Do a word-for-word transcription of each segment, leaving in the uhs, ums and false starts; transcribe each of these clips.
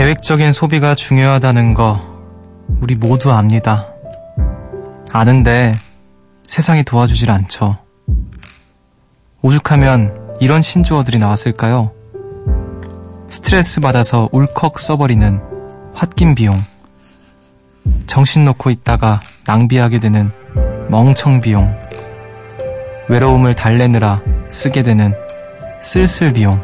계획적인 소비가 중요하다는 거 우리 모두 압니다. 아는데 세상이 도와주질 않죠. 오죽하면 이런 신조어들이 나왔을까요? 스트레스 받아서 울컥 써버리는 홧김 비용, 정신 놓고 있다가 낭비하게 되는 멍청 비용, 외로움을 달래느라 쓰게 되는 쓸쓸 비용.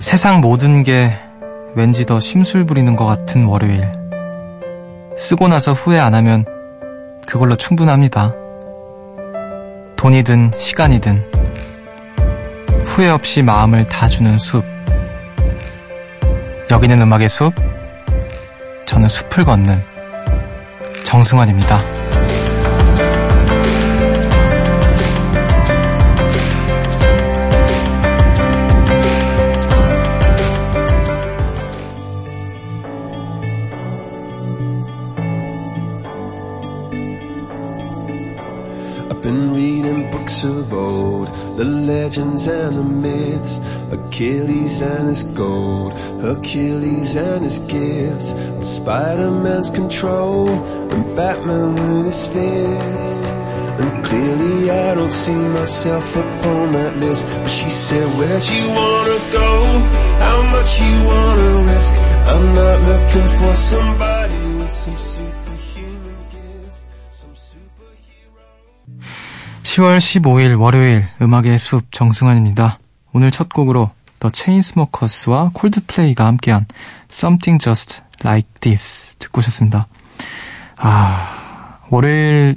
세상 모든 게 왠지 더 심술 부리는 것 같은 월요일. 쓰고 나서 후회 안 하면 그걸로 충분합니다. 돈이든 시간이든 후회 없이 마음을 다 주는 숲. 여기는 음악의 숲, 저는 숲을 걷는 정승환입니다. Been reading books of old, the legends and the myths, Achilles and his gold, Hercules and his gifts, and Spider-Man's control, and Batman with his fist. And clearly I don't see myself upon that list. But she said, where'd you wanna go? How much you wanna risk? I'm not looking for somebody with some super. 시월 십오일 월요일 음악의 숲 정승환입니다. 오늘 첫 곡으로 The Chainsmokers와 콜드플레이가 함께한 Something Just Like This 듣고 오셨습니다. 아, 월요일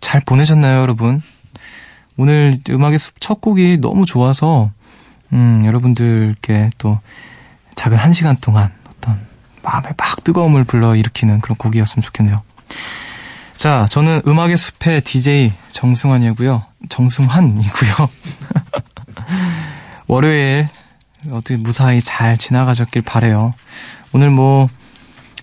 잘 보내셨나요, 여러분? 오늘 음악의 숲 첫 곡이 너무 좋아서 음, 여러분들께 또 작은 한 시간 동안 어떤 마음에 막 뜨거움을 불러일으키는 그런 곡이었으면 좋겠네요. 자, 저는 음악의 숲의 디제이 정승환이고요. 정승환이고요. 월요일 어떻게 무사히 잘 지나가셨길 바래요. 오늘 뭐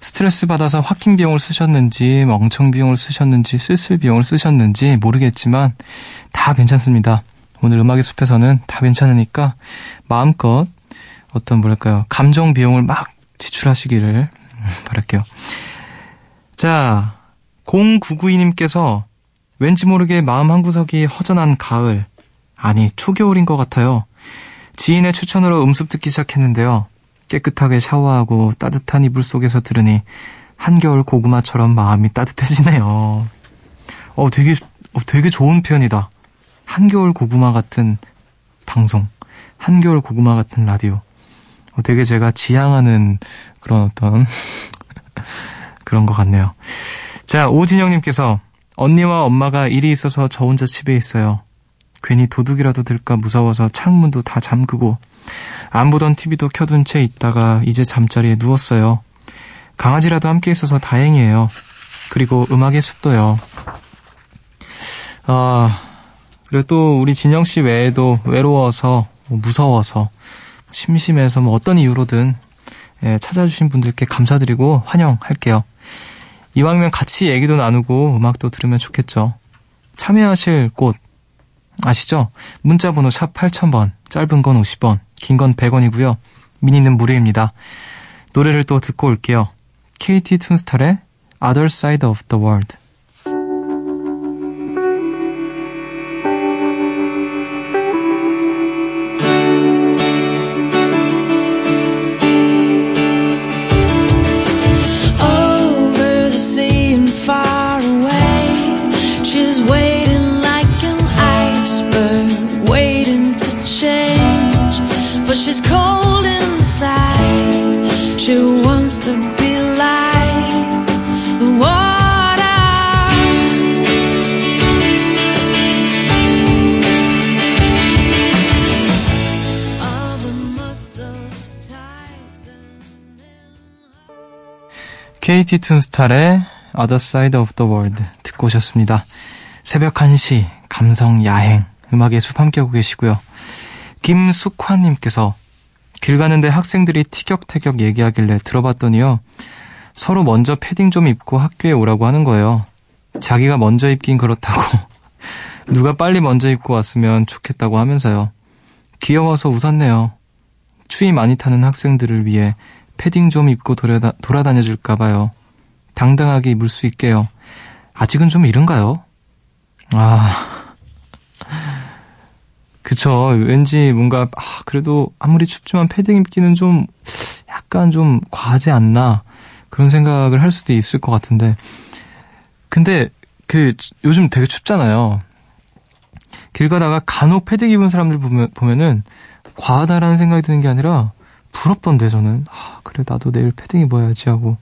스트레스 받아서 홧김 비용을 쓰셨는지 멍청 비용을 쓰셨는지 쓸쓸 비용을 쓰셨는지 모르겠지만 다 괜찮습니다. 오늘 음악의 숲에서는 다 괜찮으니까 마음껏 어떤 뭐랄까요, 감정 비용을 막 지출하시기를 바랄게요. 자, 공구구이님께서 왠지 모르게 마음 한구석이 허전한 가을, 아니 초겨울인 것 같아요. 지인의 추천으로 음습 듣기 시작했는데요. 깨끗하게 샤워하고 따뜻한 이불 속에서 들으니 한겨울 고구마처럼 마음이 따뜻해지네요. 어, 되게 어, 되게 좋은 표현이다. 한겨울 고구마 같은 방송, 한겨울 고구마 같은 라디오. 어, 되게 제가 지향하는 그런 어떤 그런 것 같네요. 자, 오진영님께서 언니와 엄마가 일이 있어서 저 혼자 집에 있어요. 괜히 도둑이라도 들까 무서워서 창문도 다 잠그고 안 보던 티비도 켜둔 채 있다가 이제 잠자리에 누웠어요. 강아지라도 함께 있어서 다행이에요. 그리고 음악의 숲도요. 아, 그리고 또 우리 진영씨 외에도 외로워서 뭐 무서워서 심심해서 뭐 어떤 이유로든 예, 찾아주신 분들께 감사드리고 환영할게요. 이왕이면 같이 얘기도 나누고 음악도 들으면 좋겠죠. 참여하실 곳 아시죠? 문자번호 샵 팔천 번, 짧은 건 오십 원, 긴 건 백 원이고요. 미니는 무료입니다. 노래를 또 듣고 올게요. 케이티 툰스타의 Other Side of the World. 케이티 툰스타의 Other Side of the World 듣고 오셨습니다. 새벽 한 시 감성 야행 음악의 숲 함께하고 계시고요. 김숙환님께서 길 가는데 학생들이 티격태격 얘기하길래 들어봤더니요. 서로 먼저 패딩 좀 입고 학교에 오라고 하는 거예요. 자기가 먼저 입긴 그렇다고 누가 빨리 먼저 입고 왔으면 좋겠다고 하면서요. 귀여워서 웃었네요. 추위 많이 타는 학생들을 위해 패딩 좀 입고 돌아다, 돌아다녀줄까 봐요. 당당하게 입을 수 있게요. 아직은 좀 이른가요? 아, 그쵸. 왠지 뭔가 아, 그래도 아무리 춥지만 패딩 입기는 좀 약간 좀 과하지 않나 그런 생각을 할 수도 있을 것 같은데, 근데 그 요즘 되게 춥잖아요. 길 가다가 간혹 패딩 입은 사람들 보면, 보면은 과하다라는 생각이 드는 게 아니라 부럽던데 저는. 아, 그래 나도 내일 패딩 입어야지 하고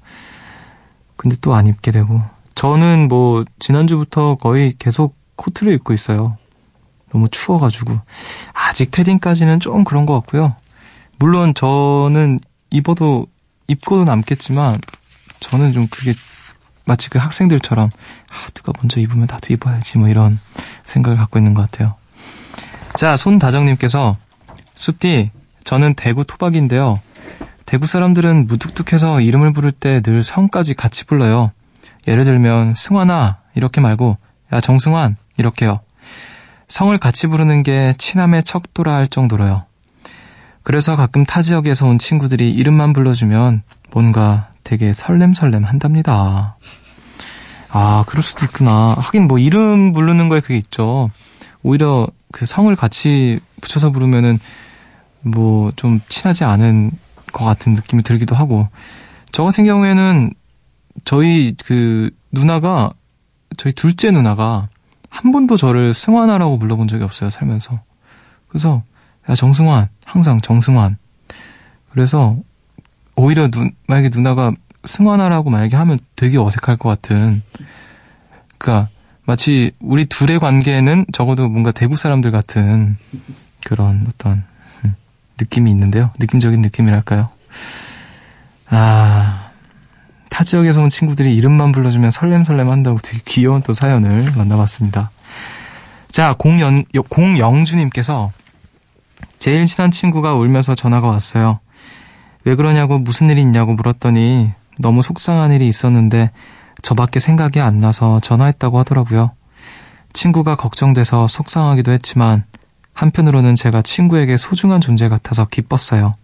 근데 또 안 입게 되고. 저는 뭐 지난주부터 거의 계속 코트를 입고 있어요. 너무 추워가지고. 아직 패딩까지는 좀 그런 것 같고요. 물론 저는 입어도 입고도 남겠지만 저는 좀 그게 마치 그 학생들처럼 아, 누가 먼저 입으면 나도 입어야지 뭐 이런 생각을 갖고 있는 것 같아요. 자, 손다정님께서 숲디, 저는 대구 토박인데요. 대구 사람들은 무뚝뚝해서 이름을 부를 때 늘 성까지 같이 불러요. 예를 들면 승환아 이렇게 말고 야 정승환 이렇게요. 성을 같이 부르는 게 친함의 척도라 할 정도로요. 그래서 가끔 타 지역에서 온 친구들이 이름만 불러주면 뭔가 되게 설렘설렘 한답니다. 아, 그럴 수도 있구나. 하긴 뭐 이름 부르는 거에 그게 있죠. 오히려 그 성을 같이 붙여서 부르면은 뭐 좀 친하지 않은 것 같은 느낌이 들기도 하고. 저 같은 경우에는 저희 그 누나가, 저희 둘째 누나가 한 번도 저를 승환아라고 불러본 적이 없어요, 살면서. 그래서 야 정승환, 항상 정승환. 그래서 오히려 누, 만약에 누나가 승환아라고 만약에 하면 되게 어색할 것 같은. 그러니까 마치 우리 둘의 관계는 적어도 뭔가 대구 사람들 같은 그런 어떤 느낌이 있는데요. 느낌적인 느낌이랄까요. 아, 타 지역에서 온 친구들이 이름만 불러주면 설렘설렘 한다고 되게 귀여운 또 사연을 만나봤습니다. 자, 공연, 공영주님께서 제일 친한 친구가 울면서 전화가 왔어요. 왜 그러냐고 무슨 일이 있냐고 물었더니 너무 속상한 일이 있었는데 저밖에 생각이 안 나서 전화했다고 하더라고요. 친구가 걱정돼서 속상하기도 했지만 한편으로는 제가 친구에게 소중한 존재 같아서 기뻤어요.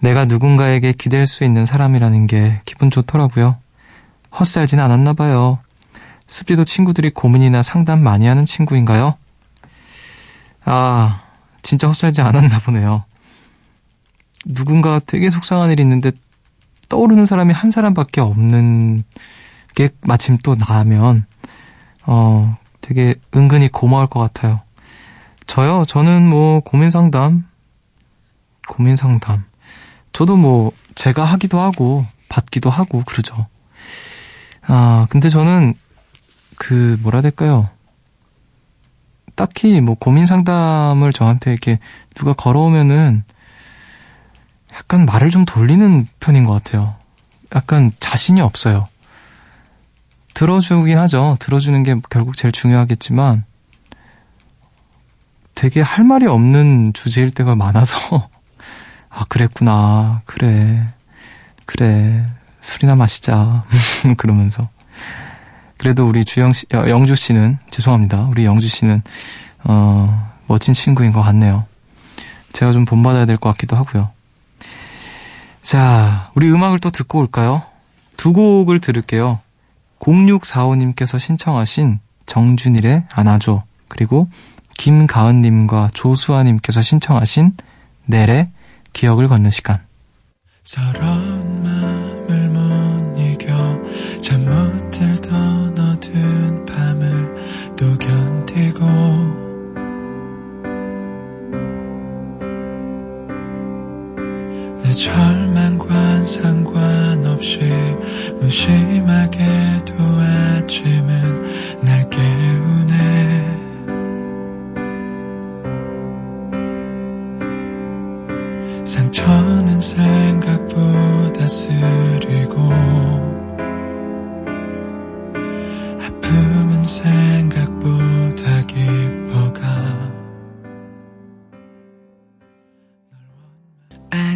내가 누군가에게 기댈 수 있는 사람이라는 게 기분 좋더라고요. 헛살진 않았나 봐요. 습지도 친구들이 고민이나 상담 많이 하는 친구인가요? 아, 진짜 헛살지 않았나 보네요. 누군가 되게 속상한 일이 있는데 떠오르는 사람이 한 사람밖에 없는 게 마침 또 나면 어 되게 은근히 고마울 것 같아요. 저요? 저는 뭐 고민 상담 고민 상담 저도 뭐 제가 하기도 하고 받기도 하고 그러죠. 아, 근데 저는 그 뭐라 해야 될까요? 딱히 뭐 고민 상담을 저한테 이렇게 누가 걸어오면은 약간 말을 좀 돌리는 편인 것 같아요. 약간 자신이 없어요. 들어주긴 하죠. 들어주는 게 결국 제일 중요하겠지만 되게 할 말이 없는 주제일 때가 많아서 아, 그랬구나. 그래. 그래. 술이나 마시자. 그러면서. 그래도 우리 주영 씨, 영주 씨는 죄송합니다. 우리 영주 씨는 어, 멋진 친구인 것 같네요. 제가 좀 본받아야 될 것 같기도 하고요. 자, 우리 음악을 또 듣고 올까요? 두 곡을 들을게요. 공육사오님께서 신청하신 정준일의 안아줘, 그리고 김가은님과 조수아님께서 신청하신 넬의 기억을 걷는 시간. 서러운 맘을 못 이겨 잠 못 들던 어두운 밤을 또 견디고 내 절망과 상관없이 무심하게도 아침은 날 깨우네 상처는 생각보다 쓰리고 아픔은 생각보다 기뻐가 I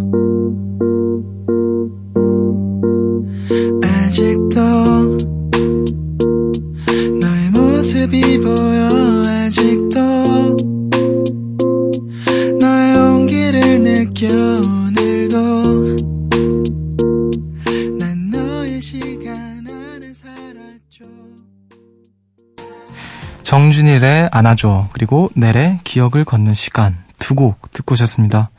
아직도 너의 모습이 보여 아직도 너의 온기를 느껴 오늘도 난 너의 시간 안에 살았죠. 정준일의 안아줘 그리고 넬의 기억을 걷는 시간 두 곡 듣고 오셨습니다.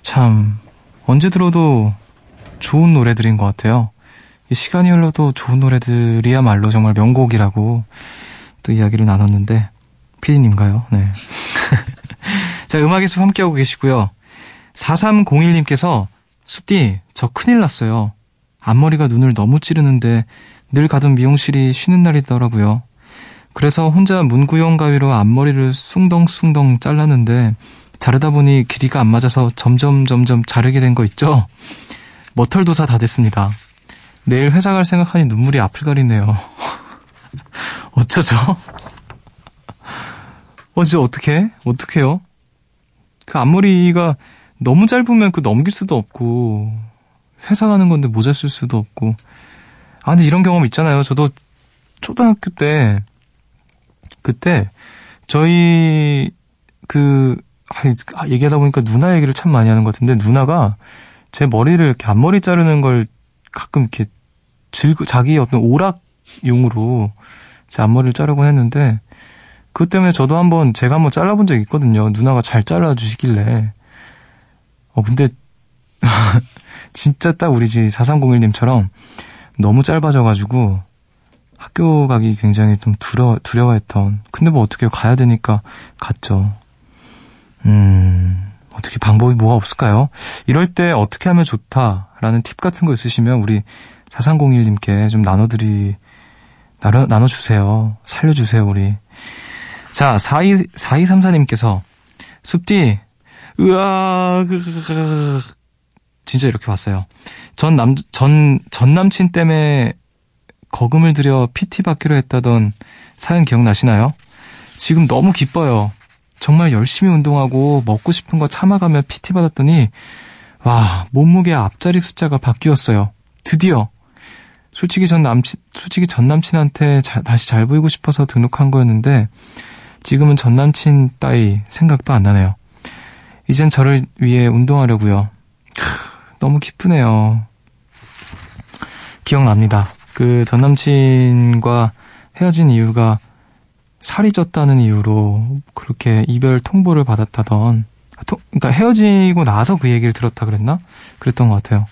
참 언제 들어도 좋은 노래들인 것 같아요. 이 시간이 흘러도 좋은 노래들이야말로 정말 명곡이라고 또 이야기를 나눴는데 피디님가요? 네. 자, 음악의 숲 함께하고 계시고요. 사삼공일 님께서 숲디 저 큰일 났어요. 앞머리가 눈을 너무 찌르는데 늘 가던 미용실이 쉬는 날이더라고요. 그래서 혼자 문구용 가위로 앞머리를 숭덩숭덩 잘랐는데 자르다 보니 길이가 안 맞아서 점점 점점 자르게 된 거 있죠? 머털도사 다 됐습니다. 내일 회사 갈 생각하니 눈물이 앞을 가리네요. 어쩌죠? 어제 어떡해? 어떡해요? 그 앞머리가 너무 짧으면 그 넘길 수도 없고 회사 가는 건데 모자 쓸 수도 없고. 아 근데 이런 경험 있잖아요. 저도 초등학교 때 그때 저희 그 아, 얘기하다 보니까 누나 얘기를 참 많이 하는 것 같은데 누나가 제 머리를 이렇게 앞머리 자르는 걸 가끔 이렇게 즐거, 자기 어떤 오락용으로 제 앞머리를 자르곤 했는데 그것 때문에 저도 한번 제가 한번 잘라본 적이 있거든요. 누나가 잘 잘라주시길래. 어 근데 진짜 딱 우리 집 사삼공일 님처럼 너무 짧아져가지고 학교 가기 굉장히 좀 두려, 두려워했던. 근데 뭐 어떻게 가야 되니까 갔죠. 음 어떻게 방법이 뭐가 없을까요? 이럴 때 어떻게 하면 좋다라는 팁 같은 거 있으시면 우리 사삼공일 님께 좀 나눠드리 나눠, 나눠주세요. 살려주세요 우리. 자 사이삼사 님께서 숲디 으아 진짜 이렇게 왔어요. 전 남, 전, 전 남친 때문에 거금을 들여 피티 받기로 했다던 사연 기억나시나요? 지금 너무 기뻐요. 정말 열심히 운동하고 먹고 싶은 거 참아가며 피티 받았더니 와 몸무게 앞자리 숫자가 바뀌었어요. 드디어. 솔직히 전 남친 솔직히 전 남친한테 자, 다시 잘 보이고 싶어서 등록한 거였는데 지금은 전 남친 따위 생각도 안 나네요. 이젠 저를 위해 운동하려고요. 크, 너무 기쁘네요. 기억납니다. 그 전 남친과 헤어진 이유가 살이 쪘다는 이유로 그렇게 이별 통보를 받았다던 통, 그러니까 헤어지고 나서 그 얘기를 들었다 그랬나? 그랬던 것 같아요.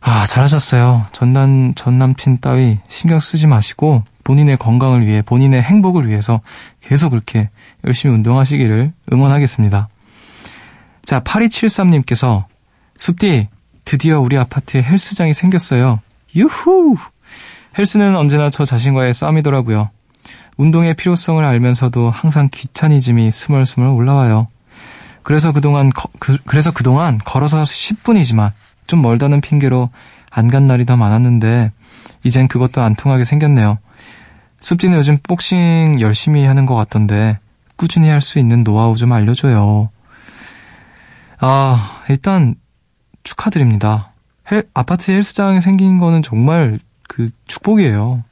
아 잘하셨어요. 전남, 전 남친 따위 신경 쓰지 마시고 본인의 건강을 위해 본인의 행복을 위해서 계속 그렇게 열심히 운동하시기를 응원하겠습니다. 자 팔이칠삼 님께서 숲디 드디어 우리 아파트에 헬스장이 생겼어요. 유후! 헬스는 언제나 저 자신과의 싸움이더라고요. 운동의 필요성을 알면서도 항상 귀차니즘이 스멀스멀 올라와요. 그래서 그동안 거, 그, 그래서 그동안 걸어서 십 분이지만 좀 멀다는 핑계로 안 간 날이 더 많았는데 이젠 그것도 안 통하게 생겼네요. 숲지는 요즘 복싱 열심히 하는 것 같던데 꾸준히 할 수 있는 노하우 좀 알려줘요. 아 일단 축하드립니다. 헬, 아파트 헬스장이 생긴 거는 정말 그 축복이에요.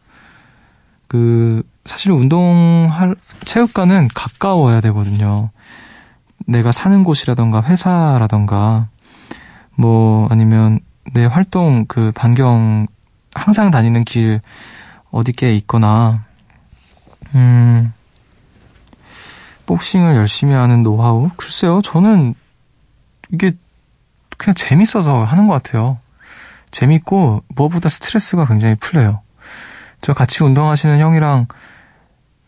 그 사실 운동할 체육관은 가까워야 되거든요. 내가 사는 곳이라던가 회사라던가 뭐 아니면 내 활동 그 반경 항상 다니는 길 어디께 있거나 음 복싱을 열심히 하는 노하우 글쎄요 저는 이게 그냥 재밌어서 하는 것 같아요. 재밌고 무엇보다 스트레스가 굉장히 풀려요. 저 같이 운동하시는 형이랑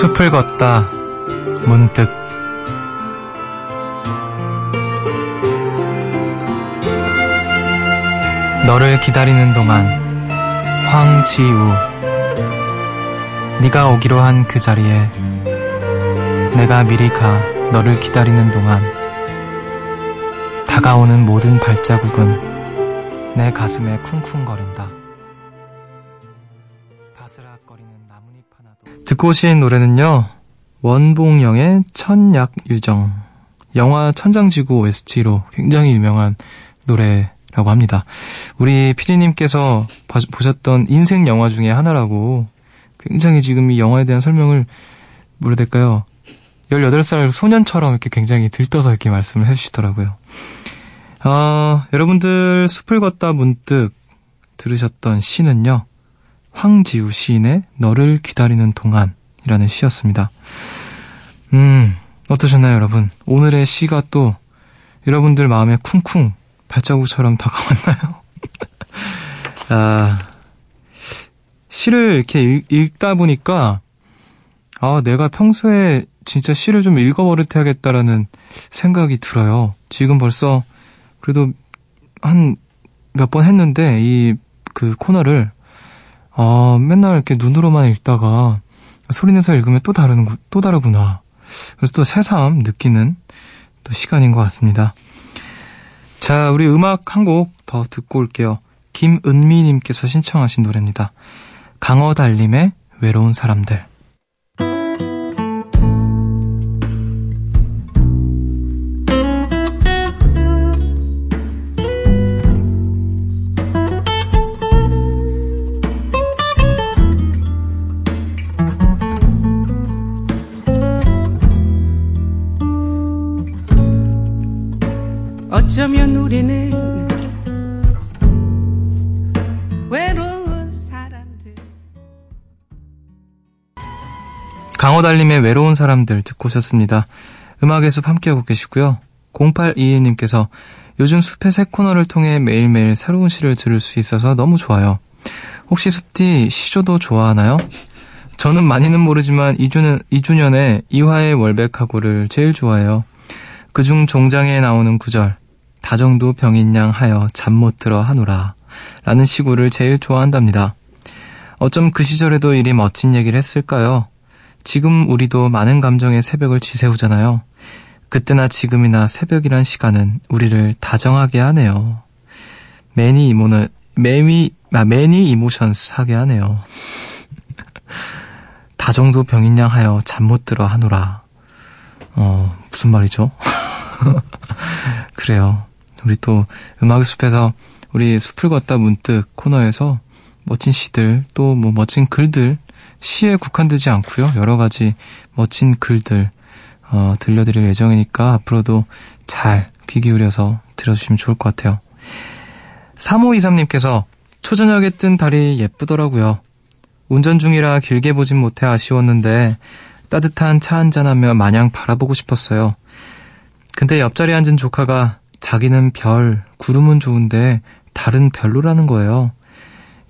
숲을 걷다 문득 너를 기다리는 동안 황지우, 네가 오기로 한 그 자리에 내가 미리 가 너를 기다리는 동안 다가오는 모든 발자국은 내 가슴에 쿵쿵거린다. 듣고 오신 노래는요, 원봉영의 천약유정, 영화 천장 지구 오에스티로 굉장히 유명한 노래라고 합니다. 우리 피디님께서 보셨던 인생 영화 중에 하나라고 굉장히 지금 이 영화에 대한 설명을, 뭐라 될까요, 열여덟 살 소년처럼 이렇게 굉장히 들떠서 이렇게 말씀을 해주시더라고요. 어, 여러분들 숲을 걷다 문득 들으셨던 시는요, 황지우 시인의 너를 기다리는 동안이라는 시였습니다. 음, 어떠셨나요, 여러분? 오늘의 시가 또 여러분들 마음에 쿵쿵 발자국처럼 다가왔나요? 아, 시를 이렇게 읽, 읽다 보니까, 아, 내가 평소에 진짜 시를 좀 읽어버릇해야겠다라는 생각이 들어요. 지금 벌써 그래도 한 몇 번 했는데, 이 그 코너를 아, 맨날 이렇게 눈으로만 읽다가 소리내서 읽으면 또 다른, 또 다르구나. 그래서 또 새삼 느끼는 또 시간인 것 같습니다. 자, 우리 음악 한 곡 더 듣고 올게요. 김은미님께서 신청하신 노래입니다. 강어달림의 외로운 사람들. 어쩌면 우리는 외로운 사람들. 강호달님의 외로운 사람들 듣고 오셨습니다. 음악의 숲 함께하고 계시고요. 공팔이이님께서 요즘 숲의 새 코너를 통해 매일매일 새로운 시를 들을 수 있어서 너무 좋아요. 혹시 숲디 시조도 좋아하나요? 저는 많이는 모르지만 이주년, 이주년에 이화의 월백하고를 제일 좋아해요. 그중 종장에 나오는 구절, 다정도 병인양 하여 잠 못 들어 하노라 라는 시구를 제일 좋아한답니다. 어쩜 그 시절에도 이리 멋진 얘기를 했을까요? 지금 우리도 많은 감정의 새벽을 지새우잖아요. 그때나 지금이나 새벽이란 시간은 우리를 다정하게 하네요. 매니 이모는 매미 아 매니 이모션스 하게 하네요. 다정도 병인양 하여 잠 못 들어 하노라. 어 무슨 말이죠? 그래요. 우리 또 음악의 숲에서 우리 숲을 걷다 문득 코너에서 멋진 시들 또 뭐 멋진 글들 시에 국한되지 않고요. 여러 가지 멋진 글들 어, 들려드릴 예정이니까 앞으로도 잘 귀 기울여서 들어주시면 좋을 것 같아요. 삼오이삼님께서 초저녁에 뜬 달이 예쁘더라고요. 운전 중이라 길게 보진 못해 아쉬웠는데 따뜻한 차 한잔하며 마냥 바라보고 싶었어요. 근데 옆자리에 앉은 조카가 자기는 별, 구름은 좋은데 달은 별로라는 거예요.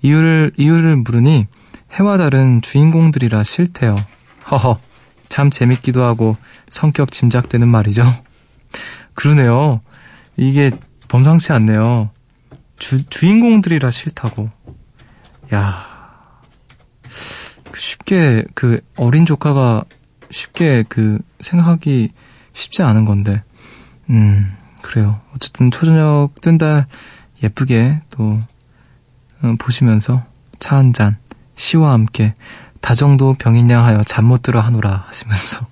이유를, 이유를 물으니 해와 달은 주인공들이라 싫대요. 허허, 참 재밌기도 하고 성격 짐작되는 말이죠. 그러네요. 이게 범상치 않네요. 주, 주인공들이라 싫다고. 야, 쉽게 그 어린 조카가 쉽게 그 생각하기 쉽지 않은 건데. 음, 그래요. 어쨌든 초저녁 뜬 달 예쁘게 또 음, 보시면서 차 한 잔, 시와 함께 다정도 병인양하여 잠 못 들어 하노라 하시면서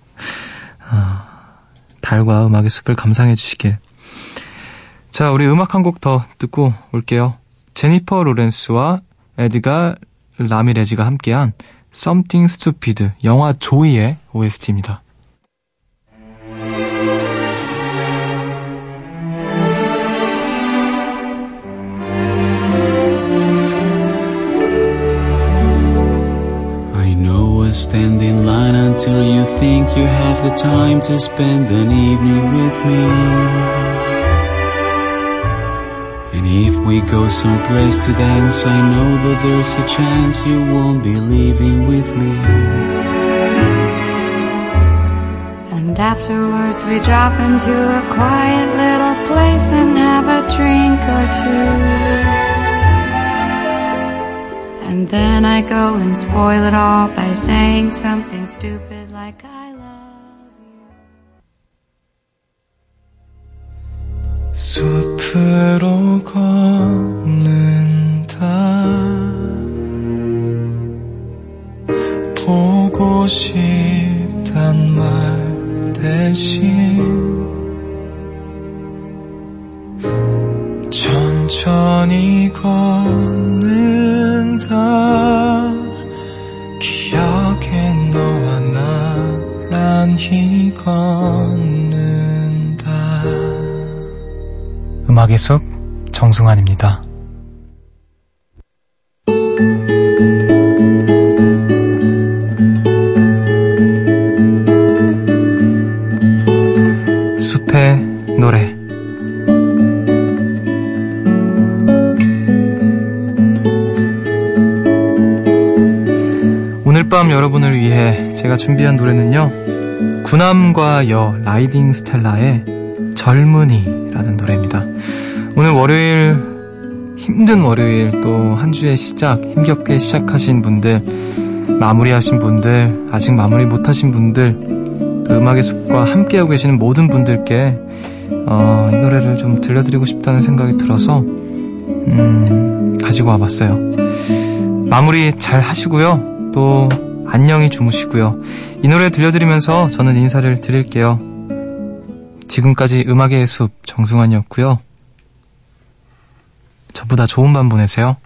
아, 달과 음악의 숲을 감상해 주시길. 자, 우리 음악 한 곡 더 듣고 올게요. 제니퍼 로렌스와 에드가 라미레지가 함께한 Something Stupid, 영화 조이의 오에스티입니다. Stand in line until you think you have the time to spend an evening with me. And if we go someplace to dance, I know that there's a chance you won't be leaving with me. And afterwards we drop into a quiet little place and have a drink or two. And then I go and spoil it all by saying something stupid like I love you. 숲으로 걷는다. 보고 싶단 말 대신 천천히 걷는 기억에 너와 나란히 걷는다. 음악의 숲 정승환입니다. 숲의 노래. 밤 여러분을 위해 제가 준비한 노래는요, 군함과 여 라이딩 스텔라의 젊은이라는 노래입니다. 오늘 월요일, 힘든 월요일, 또 한 주의 시작, 힘겹게 시작하신 분들, 마무리하신 분들, 아직 마무리 못하신 분들, 또 음악의 숲과 함께하고 계시는 모든 분들께 어, 이 노래를 좀 들려드리고 싶다는 생각이 들어서 음, 가지고 와봤어요. 마무리 잘 하시고요. 또 안녕히 주무시고요. 이 노래 들려드리면서 저는 인사를 드릴게요. 지금까지 음악의 숲 정승환이었고요. 저보다 좋은 밤 보내세요.